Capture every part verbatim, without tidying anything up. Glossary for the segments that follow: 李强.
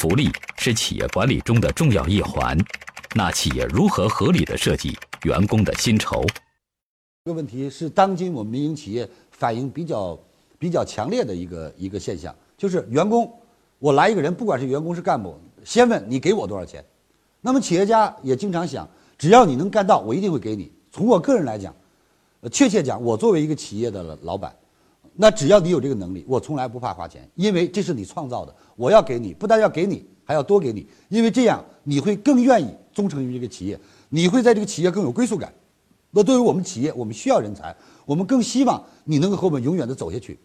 福利是企业管理中的重要一环，那企业如何合理的设计员工的薪酬？这个问题是当今我们民营企业反映比较比较强烈的一个一个现象，就是员工，我来一个人，不管是员工是干部，先问你给我多少钱。那么企业家也经常想，只要你能干到，我一定会给你。从我个人来讲，确切讲，我作为一个企业的老板，那只要你有这个能力，我从来不怕花钱，因为这是你创造的，我要给你，不但要给你，还要多给你，因为这样你会更愿意忠诚于这个企业，你会在这个企业更有归属感。那对于我们企业，我们需要人才，我们更希望你能够和我们永远的走下去。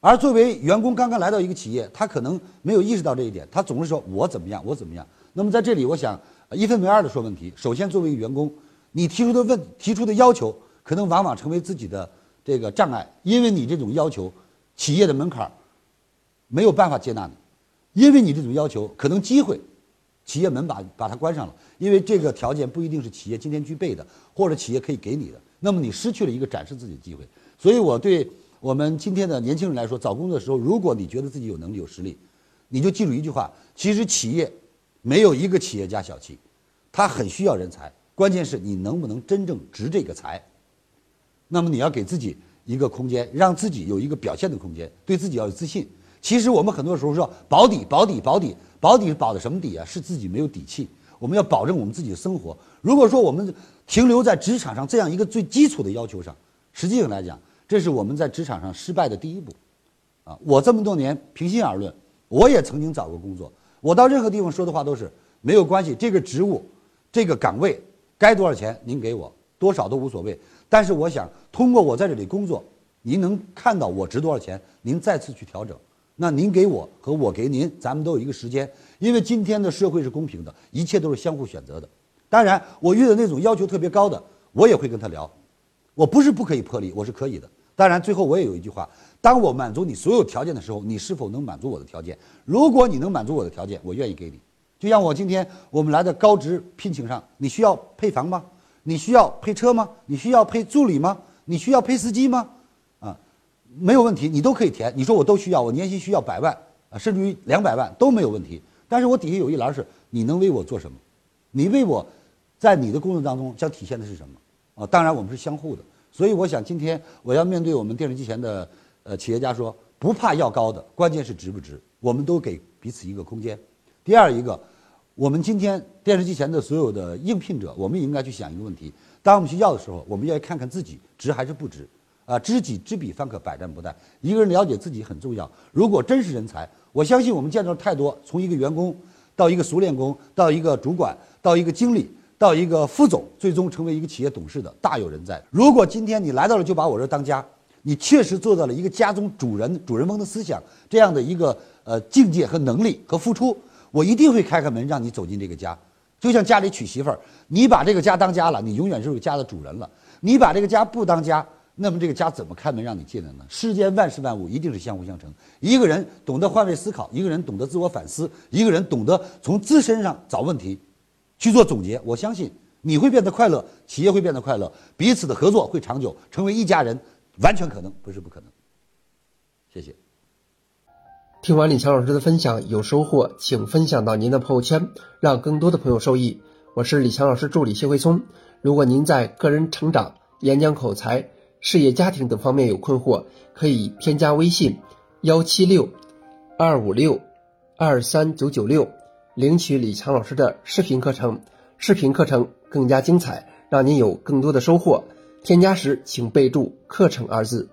而作为员工刚刚来到一个企业，他可能没有意识到这一点，他总是说我怎么样，我怎么样。那么在这里，我想一分为二的说问题。首先，作为一个员工，你提出的问提出的要求，可能往往成为自己的这个障碍，因为你这种要求，企业的门槛没有办法接纳你，因为你这种要求，可能机会。企业门把把它关上了，因为这个条件不一定是企业今天具备的，或者企业可以给你的，那么你失去了一个展示自己的机会。所以我对我们今天的年轻人来说，找工作的时候，如果你觉得自己有能力有实力，你就记住一句话，其实企业没有一个企业家小气，他很需要人才，关键是你能不能真正值这个才。那么你要给自己一个空间，让自己有一个表现的空间，对自己要有自信。其实我们很多时候说保底保底保底保底是保的什么底啊？是自己没有底气。我们要保证我们自己的生活。如果说我们停留在职场上这样一个最基础的要求上，实际上来讲，这是我们在职场上失败的第一步。啊，我这么多年平心而论，我也曾经找过工作，我到任何地方说的话都是没有关系，这个职务、这个岗位该多少钱您给我多少都无所谓。但是我想通过我在这里工作，您能看到我值多少钱，您再次去调整。那您给我和我给您，咱们都有一个时间，因为今天的社会是公平的，一切都是相互选择的。当然，我遇到那种要求特别高的，我也会跟他聊，我不是不可以破例，我是可以的。当然，最后我也有一句话：当我满足你所有条件的时候，你是否能满足我的条件？如果你能满足我的条件，我愿意给你。就像我今天我们来的高职聘请上，你需要配房吗？你需要配车吗？你需要配助理吗？你需要配司机吗？没有问题，你都可以填。你说我都需要，我年薪需要百万啊，甚至于两百万都没有问题。但是我底下有一栏是你能为我做什么，你为我在你的工作当中想体现的是什么啊？当然我们是相互的，所以我想今天我要面对我们电视机前的呃企业家说，不怕要高的，关键是值不值。我们都给彼此一个空间。第二一个，我们今天电视机前的所有的应聘者，我们应该去想一个问题：当我们去要的时候，我们要看看自己值还是不值。啊，知己知彼，方可百战不殆。一个人了解自己很重要。如果真是人才，我相信我们见到太多，从一个员工到一个熟练工，到一个主管，到一个经理，到一个副总，最终成为一个企业董事的，大有人在。如果今天你来到了就把我这当家，你确实做到了一个家中主人主人翁的思想这样的一个呃境界和能力和付出，我一定会开开门让你走进这个家。就像家里娶媳妇儿，你把这个家当家了，你永远是这个家的主人了。你把这个家不当家，那么这个家怎么开门让你进来呢？世间万事万物一定是相互相成。一个人懂得换位思考，一个人懂得自我反思，一个人懂得从自身上找问题，去做总结。我相信你会变得快乐，企业会变得快乐，彼此的合作会长久，成为一家人，完全可能，不是不可能。谢谢。听完李强老师的分享，有收获，请分享到您的朋友圈，让更多的朋友受益。我是李强老师助理谢慧松。如果您在个人成长、演讲口才、事业家庭等方面有困惑，可以添加微信一七六二五六二三九九六领取李强老师的视频课程。视频课程更加精彩，让您有更多的收获。添加时请备注课程二字。